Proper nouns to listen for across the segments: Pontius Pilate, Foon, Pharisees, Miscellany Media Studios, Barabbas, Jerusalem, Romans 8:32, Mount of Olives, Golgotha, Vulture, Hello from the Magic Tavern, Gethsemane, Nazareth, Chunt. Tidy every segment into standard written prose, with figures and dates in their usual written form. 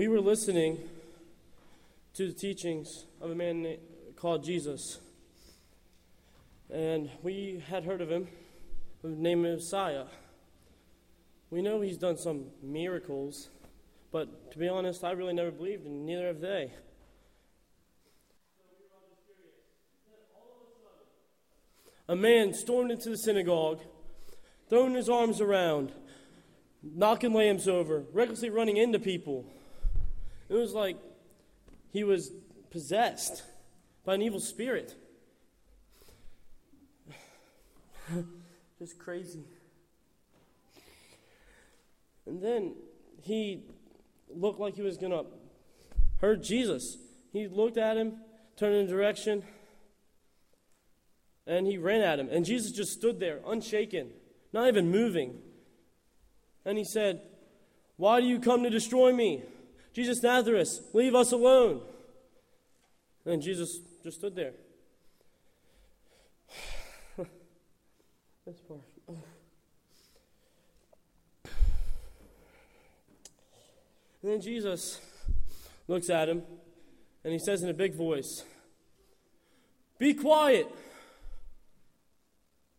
We were listening to the teachings of a man called Jesus. And we had heard of him, the name of Messiah. We know he's done some miracles, but to be honest, I really never believed, and neither have they. A man stormed into the synagogue, throwing his arms around, knocking lamps over, recklessly running into people. It was like he was possessed by an evil spirit. Just crazy. And then he looked like he was going to hurt Jesus. He looked at him, turned in a direction, and he ran at him. And Jesus just stood there, unshaken, not even moving. And he said, "Why do you come to destroy me? Jesus Nazareth, leave us alone." And Jesus just stood there. This part. And then Jesus looks at him, and he says in a big voice, "Be quiet!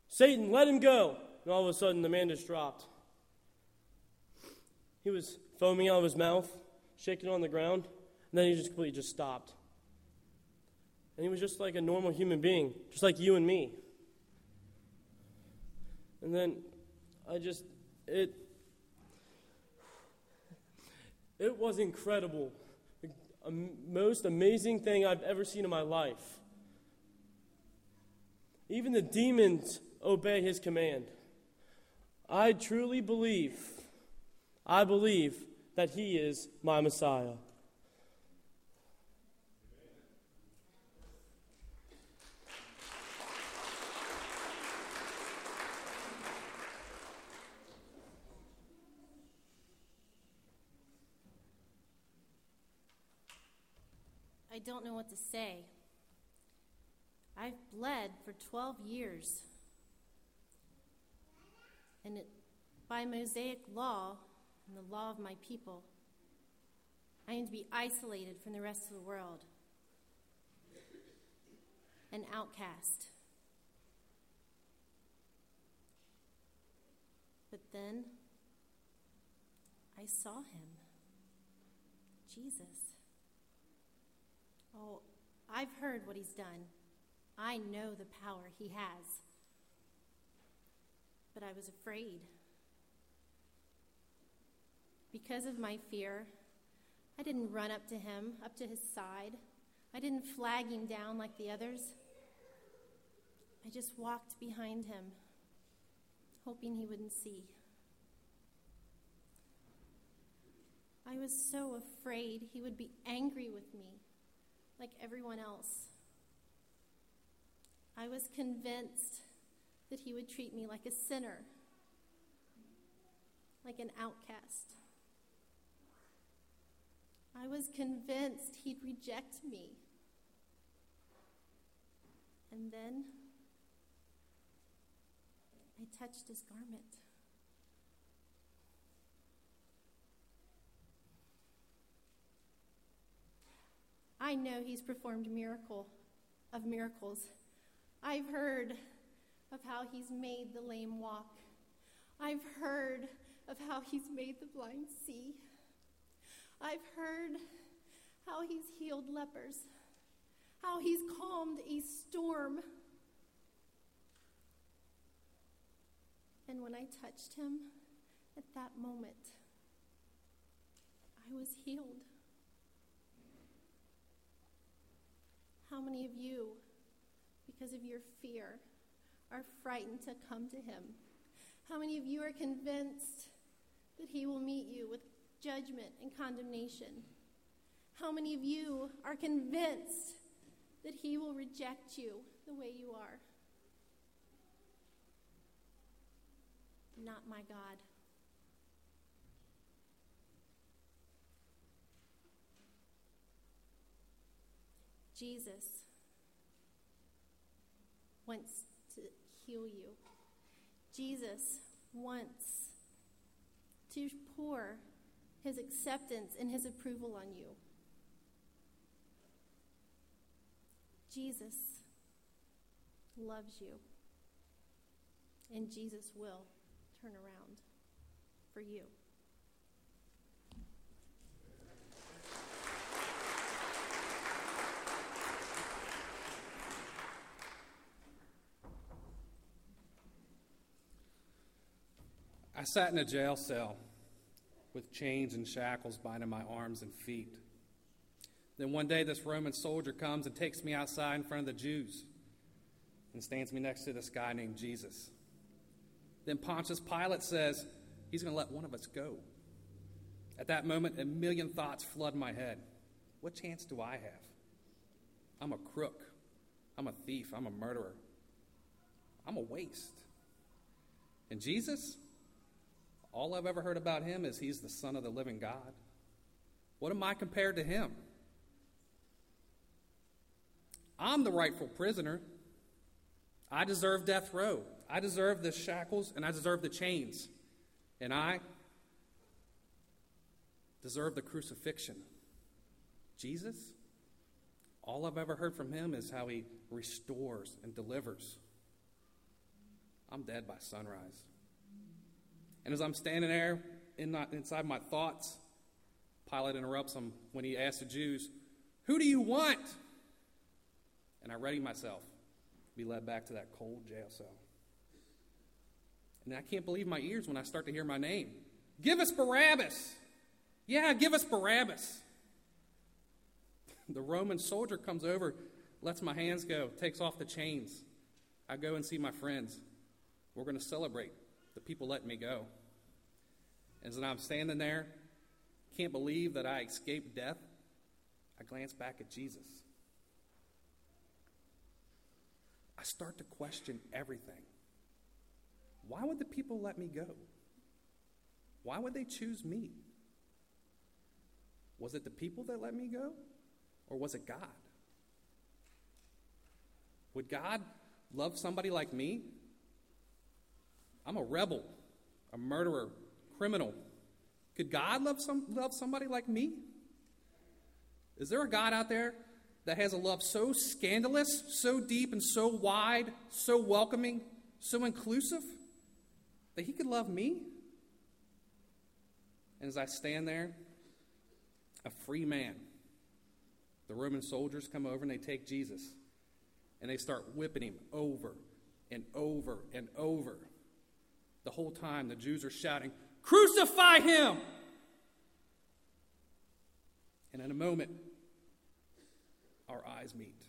Satan, let him go!" And all of a sudden, the man just dropped. He was foaming out of his mouth, shaking on the ground, and then he just completely just stopped. And he was just like a normal human being, just like you and me. And then it was incredible. The most amazing thing I've ever seen in my life. Even the demons obey his command. I truly believe, that he is my Messiah. I don't know what to say. I've bled for 12 years. And by Mosaic law and the law of my people, I am to be isolated from the rest of the world. An outcast. But then I saw him. Jesus. Oh, I've heard what he's done. I know the power he has. But I was afraid. Because of my fear, I didn't run up to him, up to his side. I didn't flag him down like the others. I just walked behind him, hoping he wouldn't see. I was so afraid he would be angry with me, like everyone else. I was convinced that he would treat me like a sinner, like an outcast. I was convinced he'd reject me. And then I touched his garment. I know he's performed miracles. I've heard of how he's made the lame walk. I've heard of how he's made the blind see. I've heard how he's healed lepers, how he's calmed a storm. And when I touched him at that moment, I was healed. How many of you, because of your fear, are frightened to come to him? How many of you are convinced that he will meet you with judgment and condemnation? How many of you are convinced that he will reject you the way you are? Not my God. Jesus wants to heal you. Jesus wants to pour his acceptance, and his approval on you. Jesus loves you, and Jesus will turn around for you. I sat in a jail cell with chains and shackles binding my arms and feet. Then one day this Roman soldier comes and takes me outside in front of the Jews and stands me next to this guy named Jesus. Then Pontius Pilate says, he's going to let one of us go. At that moment, a million thoughts flood my head. What chance do I have? I'm a crook. I'm a thief. I'm a murderer. I'm a waste. And Jesus? All I've ever heard about him is he's the Son of the living God. What am I compared to him? I'm the rightful prisoner. I deserve death row. I deserve the shackles, and I deserve the chains. And I deserve the crucifixion. Jesus, all I've ever heard from him is how he restores and delivers. I'm dead by sunrise. And as I'm standing there inside my thoughts, Pilate interrupts him when he asks the Jews, "Who do you want?" And I ready myself to be led back to that cold jail cell. And I can't believe my ears when I start to hear my name. "Give us Barabbas!" "Yeah, give us Barabbas!" The Roman soldier comes over, lets my hands go, takes off the chains. I go and see my friends. We're going to celebrate. The people let me go. As I'm standing there, can't believe that I escaped death, I glance back at Jesus. I start to question everything. Why would the people let me go? Why would they choose me? Was it the people that let me go? Or was it God? Would God love somebody like me? I'm a rebel, a murderer, criminal. Could God love somebody like me? Is there a God out there that has a love so scandalous, so deep and so wide, so welcoming, so inclusive, that he could love me? And as I stand there, a free man, the Roman soldiers come over and they take Jesus and they start whipping him over and over and over. The whole time, the Jews are shouting, "Crucify him!" And in a moment, our eyes meet.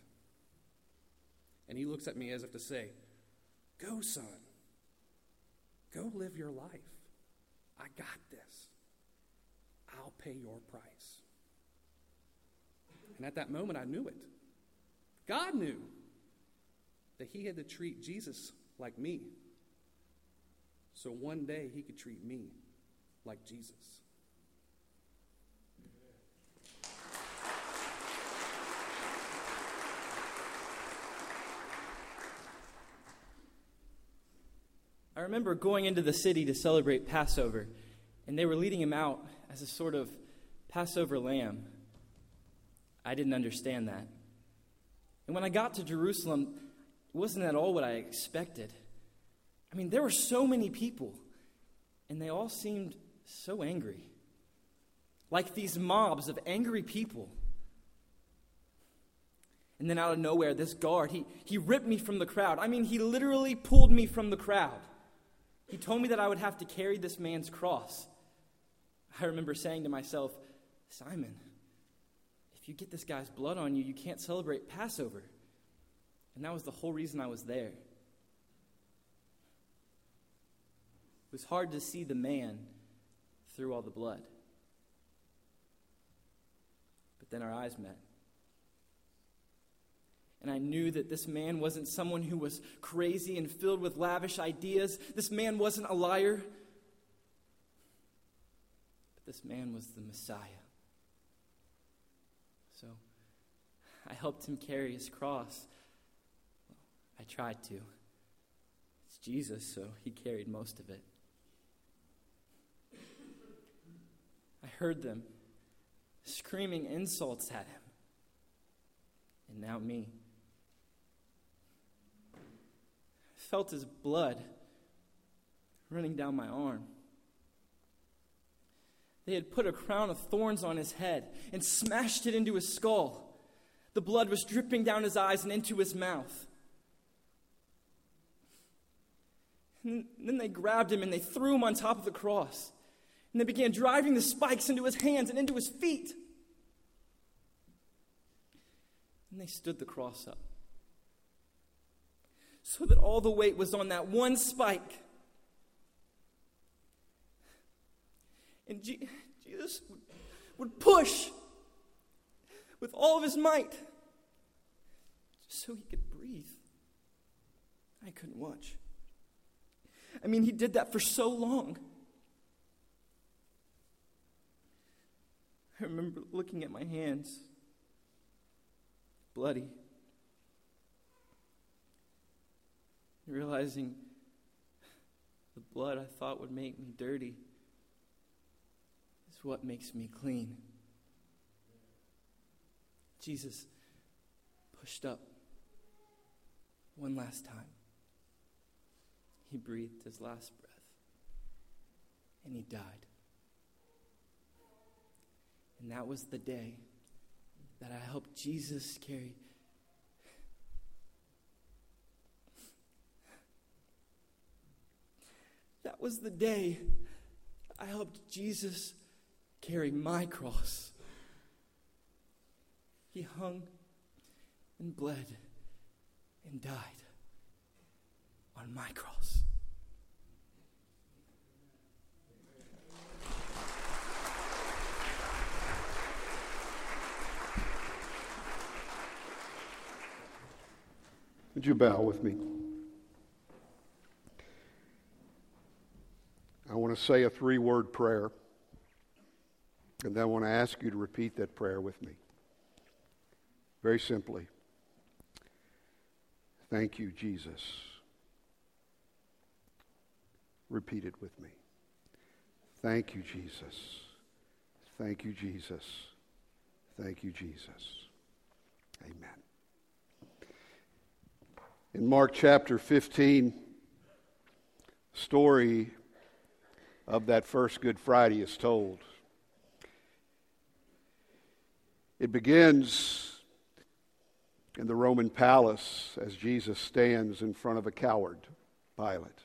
And he looks at me as if to say, "Go, son. Go live your life. I got this. I'll pay your price." And at that moment, I knew it. God knew that he had to treat Jesus like me, so one day he could treat me like Jesus. I remember going into the city to celebrate Passover, and they were leading him out as a sort of Passover lamb. I didn't understand that. And when I got to Jerusalem, it wasn't at all what I expected. I mean, there were so many people, and they all seemed so angry, like these mobs of angry people. And then out of nowhere, this guard, he ripped me from the crowd. I mean, he literally pulled me from the crowd. He told me that I would have to carry this man's cross. I remember saying to myself, "Simon, if you get this guy's blood on you, you can't celebrate Passover." And that was the whole reason I was there. It was hard to see the man through all the blood. But then our eyes met. And I knew that this man wasn't someone who was crazy and filled with lavish ideas. This man wasn't a liar. But this man was the Messiah. So I helped him carry his cross. Well, I tried to. It's Jesus, so he carried most of it. I heard them screaming insults at him. And now me. I felt his blood running down my arm. They had put a crown of thorns on his head and smashed it into his skull. The blood was dripping down his eyes and into his mouth. And then they grabbed him and they threw him on top of the cross. And they began driving the spikes into his hands and into his feet. And they stood the cross up so that all the weight was on that one spike. And Jesus would push with all of his might just so he could breathe. I couldn't watch. I mean, he did that for so long. I remember looking at my hands, bloody, realizing the blood I thought would make me dirty is what makes me clean. Jesus pushed up one last time. He breathed his last breath, and he died. And that was the day that I helped Jesus carry my cross. He hung and bled and died on my cross. Would you bow with me? I want to say a three-word prayer, and then I want to ask you to repeat that prayer with me. Very simply. Thank you, Jesus. Repeat it with me. Thank you, Jesus. Thank you, Jesus. Thank you, Jesus. Amen. In Mark chapter 15, the story of that first Good Friday is told. It begins in the Roman palace as Jesus stands in front of a coward, Pilate,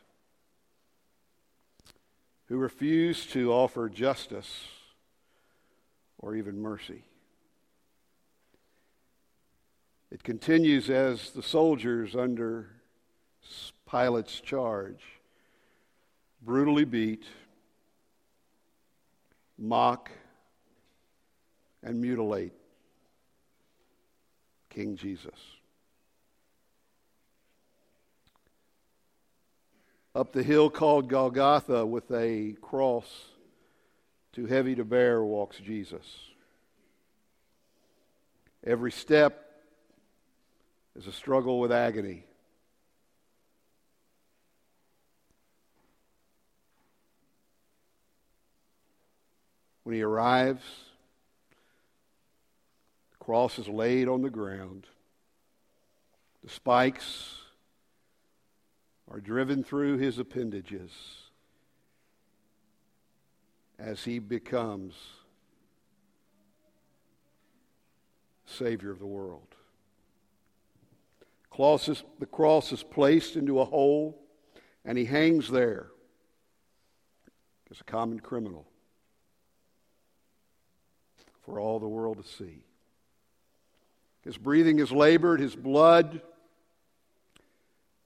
who refused to offer justice or even mercy. It continues as the soldiers under Pilate's charge brutally beat, mock, and mutilate King Jesus. Up the hill called Golgotha with a cross too heavy to bear walks Jesus. Every step is a struggle with agony. When he arrives, the cross is laid on the ground. The spikes are driven through his appendages as he becomes Savior of the world. The cross is placed into a hole, and he hangs there as a common criminal for all the world to see. His breathing is labored, his blood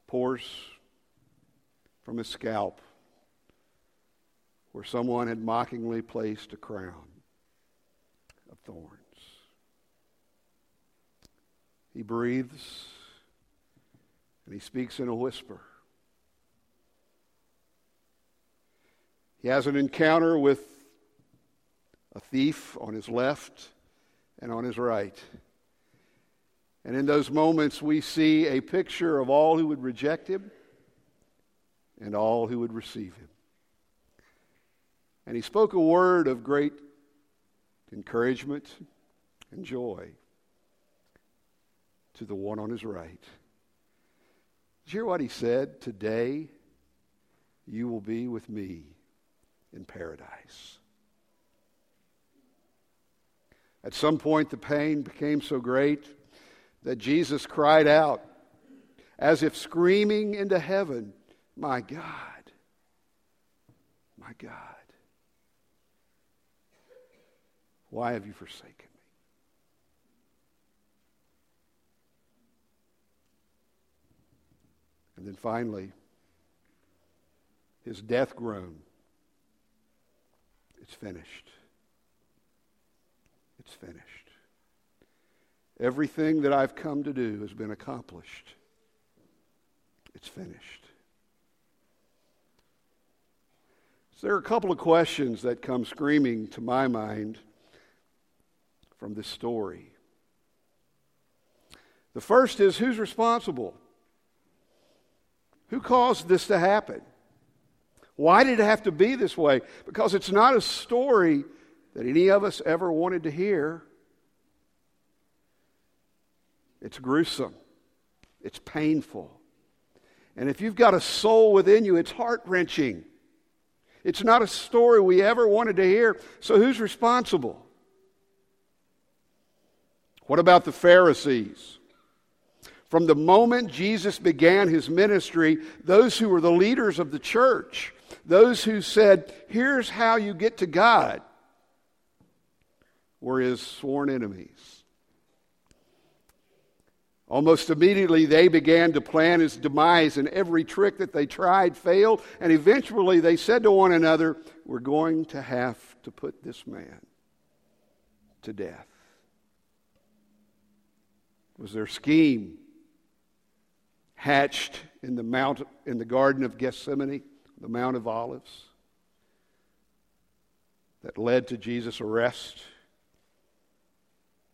pours from his scalp where someone had mockingly placed a crown of thorns. He breathes. And he speaks in a whisper. He has an encounter with a thief on his left and on his right. And in those moments, we see a picture of all who would reject him and all who would receive him. And he spoke a word of great encouragement and joy to the one on his right. Did you hear what he said? Today you will be with me in paradise. At some point the pain became so great that Jesus cried out, as if screaming into heaven, "My God, my God, why have you forsaken me?" And then finally, his death groan. It's finished. It's finished. Everything that I've come to do has been accomplished. It's finished. So there are a couple of questions that come screaming to my mind from this story. The first is, who's responsible? Who caused this to happen? Why did it have to be this way? Because it's not a story that any of us ever wanted to hear. It's gruesome. It's painful. And if you've got a soul within you, it's heart-wrenching. It's not a story we ever wanted to hear. So who's responsible? What about the Pharisees? From the moment Jesus began his ministry, those who were the leaders of the church, those who said, "Here's how you get to God," were his sworn enemies. Almost immediately, they began to plan his demise, and every trick that they tried failed. And eventually, they said to one another, "We're going to have to put this man to death." It was their scheme, hatched in the Garden of Gethsemane, the Mount of Olives, that led to Jesus' arrest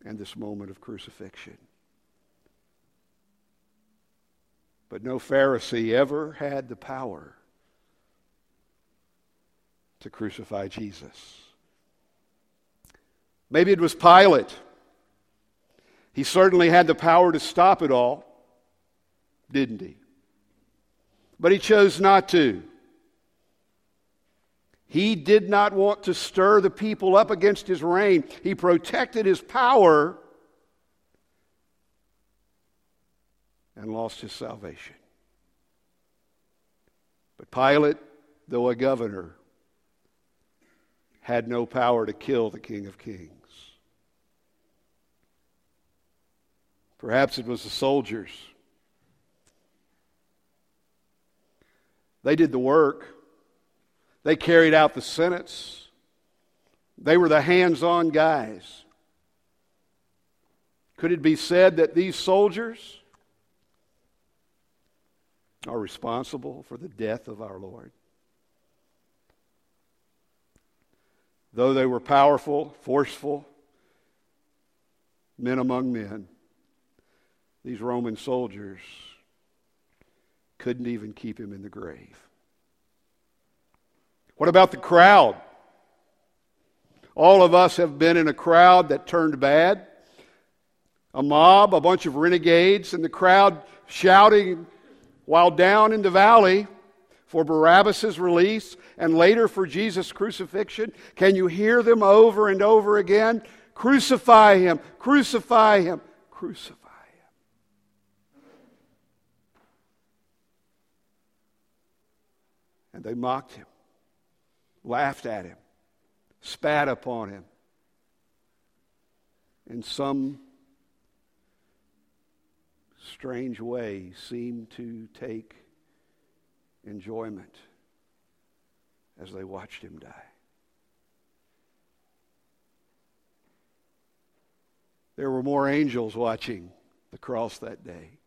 and this moment of crucifixion. But no Pharisee ever had the power to crucify Jesus. Maybe it was Pilate. He certainly had the power to stop it all, didn't he? But he chose not to. He did not want to stir the people up against his reign. He protected his power and lost his salvation. But Pilate, though a governor, had no power to kill the King of Kings. Perhaps it was the soldiers. They did the work. They carried out the sentence. They were the hands-on guys. Could it be said that these soldiers are responsible for the death of our Lord? Though they were powerful, forceful men among men, these Roman soldiers couldn't even keep him in the grave. What about the crowd? All of us have been in a crowd that turned bad. A mob, a bunch of renegades, and the crowd shouting, while down in the valley, for Barabbas' release and later for Jesus' crucifixion. Can you hear them over and over again? Crucify him! Crucify him! Crucify him! And they mocked him, laughed at him, spat upon him. And some strange way seemed to take enjoyment as they watched him die. There were more angels watching the cross that day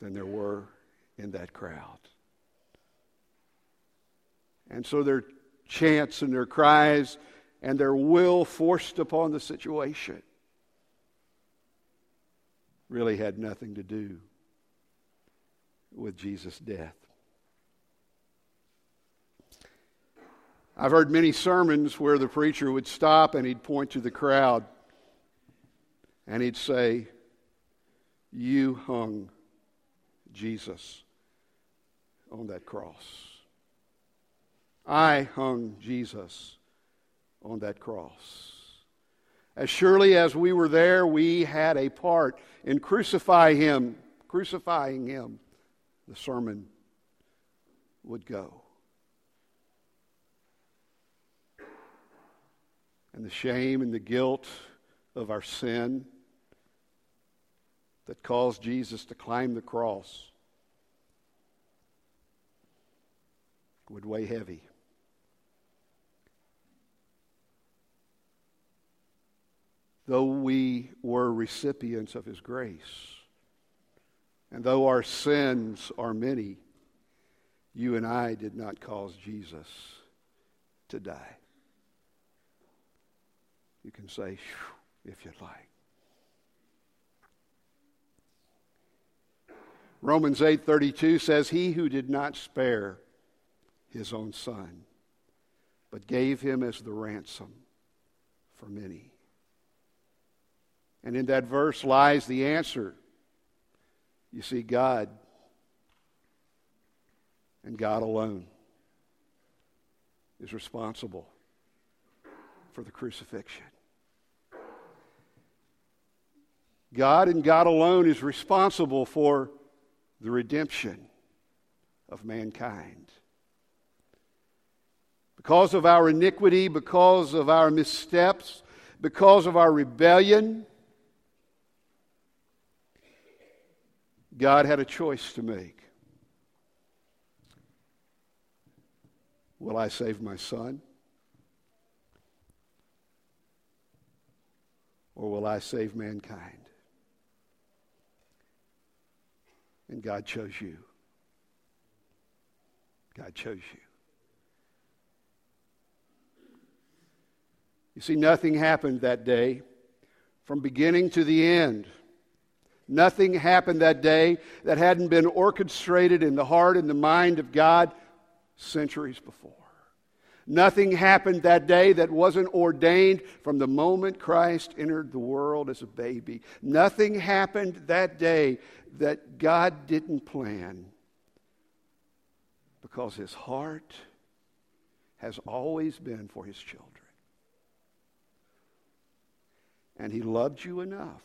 than there were in that crowd. And so their chants and their cries and their will forced upon the situation really had nothing to do with Jesus' death. I've heard many sermons where the preacher would stop and he'd point to the crowd and he'd say, "You hung Jesus on that cross. I hung Jesus on that cross. As surely as we were there, we had a part in crucifying him, the sermon would go. And the shame and the guilt of our sin that caused Jesus to climb the cross would weigh heavy. Though we were recipients of His grace, and though our sins are many, you and I did not cause Jesus to die. You can say, if you'd like. Romans 8:32 says, "He who did not spare His own Son, but gave Him as the ransom for many." And in that verse lies the answer. You see, God and God alone is responsible for the crucifixion. God and God alone is responsible for the redemption of mankind. Because of our iniquity, because of our missteps, because of our rebellion, God had a choice to make. Will I save my son? Or will I save mankind? And God chose you. God chose you. You see, nothing happened that day from beginning to the end. Nothing happened that day that hadn't been orchestrated in the heart and the mind of God centuries before. Nothing happened that day that wasn't ordained from the moment Christ entered the world as a baby. Nothing happened that day that God didn't plan, because His heart has always been for His children. And He loved you enough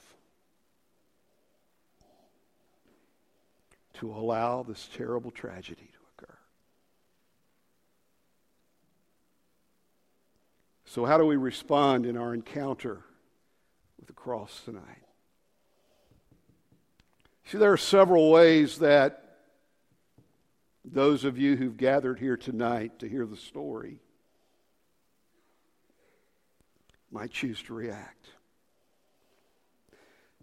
to allow this terrible tragedy to occur. So how do we respond in our encounter with the cross tonight? See, there are several ways that those of you who've gathered here tonight to hear the story might choose to react.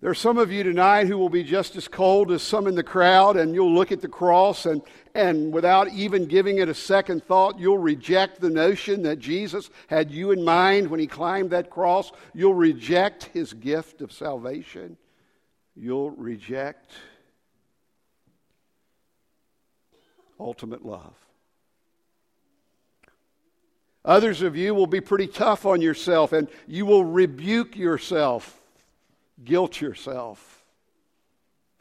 There are some of you tonight who will be just as cold as some in the crowd, and you'll look at the cross and without even giving it a second thought, you'll reject the notion that Jesus had you in mind when He climbed that cross. You'll reject His gift of salvation. You'll reject ultimate love. Others of you will be pretty tough on yourself, and you will rebuke yourself. Guilt yourself,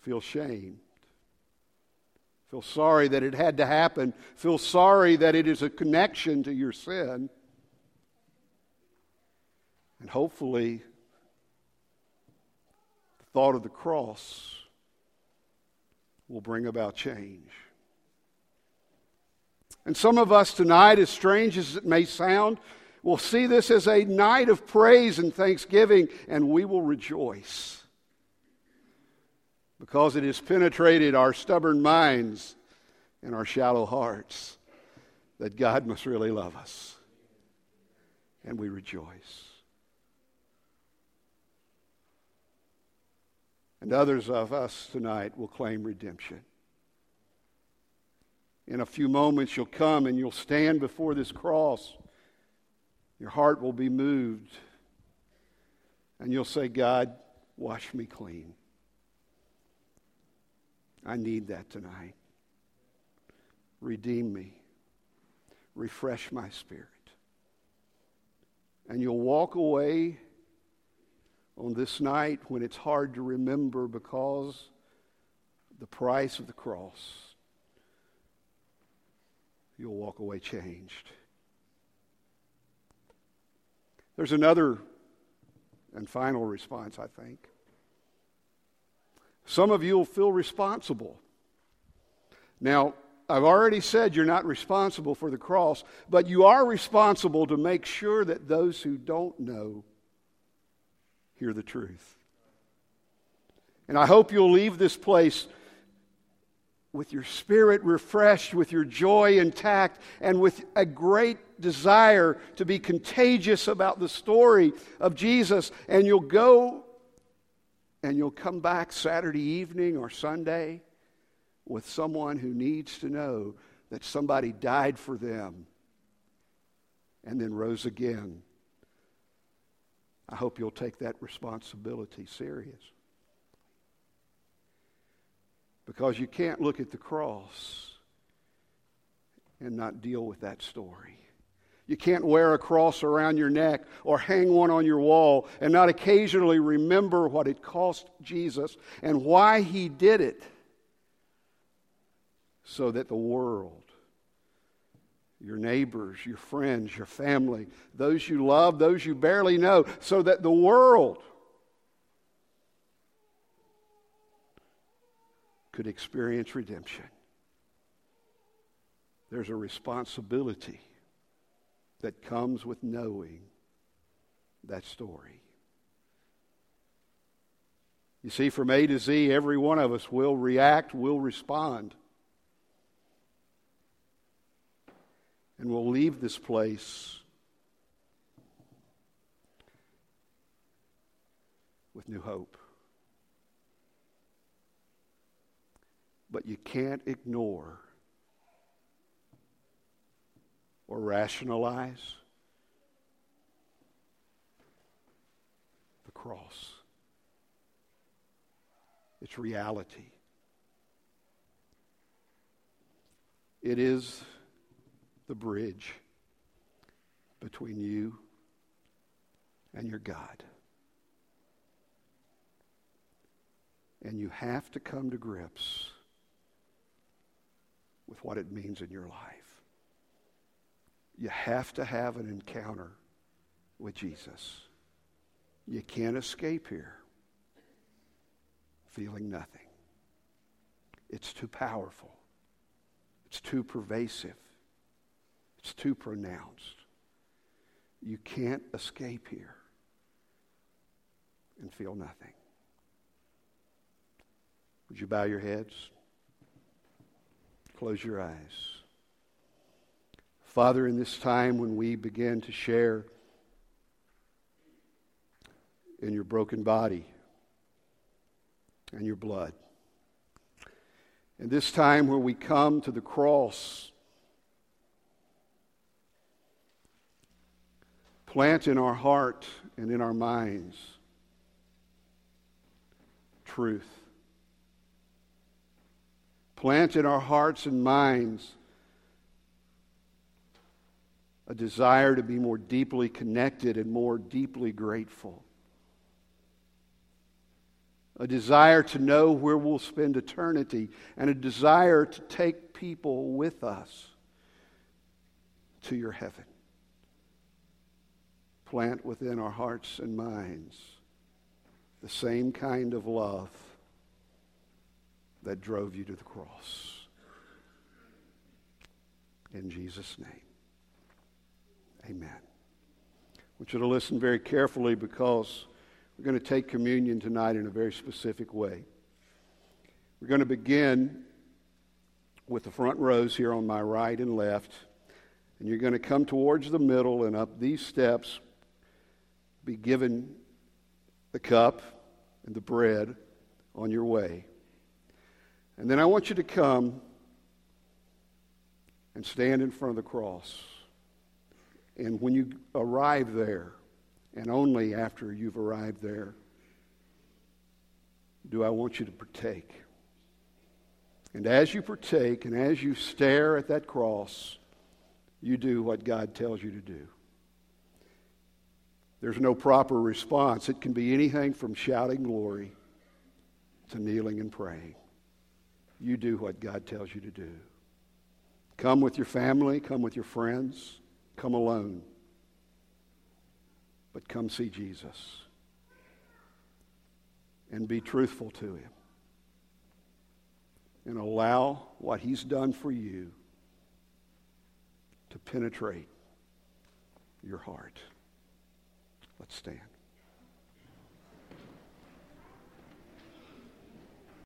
feel shamed, feel sorry that it had to happen, feel sorry that it is a connection to your sin, and hopefully the thought of the cross will bring about change. And some of us tonight, as strange as it may sound, we'll see this as a night of praise and thanksgiving, and we will rejoice because it has penetrated our stubborn minds and our shallow hearts that God must really love us, and we rejoice. And others of us tonight will claim redemption. In a few moments, you'll come and you'll stand before this cross. Your heart will be moved, and you'll say, "God, wash me clean. I need that tonight. Redeem me. Refresh my spirit." And you'll walk away on this night when it's hard to remember because the price of the cross. You'll walk away changed. There's another and final response, I think. Some of you will feel responsible. Now, I've already said you're not responsible for the cross, but you are responsible to make sure that those who don't know hear the truth. And I hope you'll leave this place with your spirit refreshed, with your joy intact, and with a great desire to be contagious about the story of Jesus. And you'll go and you'll come back Saturday evening or Sunday with someone who needs to know that somebody died for them and then rose again. I hope you'll take that responsibility serious. Because you can't look at the cross and not deal with that story. You can't wear a cross around your neck or hang one on your wall and not occasionally remember what it cost Jesus and why he did it, so that the world, your neighbors, your friends, your family, those you love, those you barely know, so that the world could experience redemption. There's a responsibility that comes with knowing that story. You see, from A to Z, every one of us will react, will respond. And we'll leave this place with new hope. But you can't ignore or rationalize the cross. It's reality. It is the bridge between you and your God. And you have to come to grips with what it means in your life. You have to have an encounter with Jesus. You can't escape here feeling nothing. It's too powerful. It's too pervasive. It's too pronounced. You can't escape here and feel nothing. Would you bow your heads? Close your eyes. Father, in this time when we begin to share in your broken body and your blood, in this time where we come to the cross, plant in our heart and in our minds truth. Plant in our hearts and minds a desire to be more deeply connected and more deeply grateful. A desire to know where we'll spend eternity, and a desire to take people with us to your heaven. Plant within our hearts and minds the same kind of love that drove you to the cross. In Jesus' name, amen. I want you to listen very carefully, because we're going to take communion tonight in a very specific way. We're going to begin with the front rows here on my right and left, and you're going to come towards the middle and up these steps, be given the cup and the bread on your way. And then I want you to come and stand in front of the cross. And when you arrive there, and only after you've arrived there, do I want you to partake. And as you partake and as you stare at that cross, you do what God tells you to do. There's no proper response. It can be anything from shouting glory to kneeling and praying. You do what God tells you to do. Come with your family, come with your friends, come alone. But come see Jesus and be truthful to him. And allow what he's done for you to penetrate your heart. Let's stand.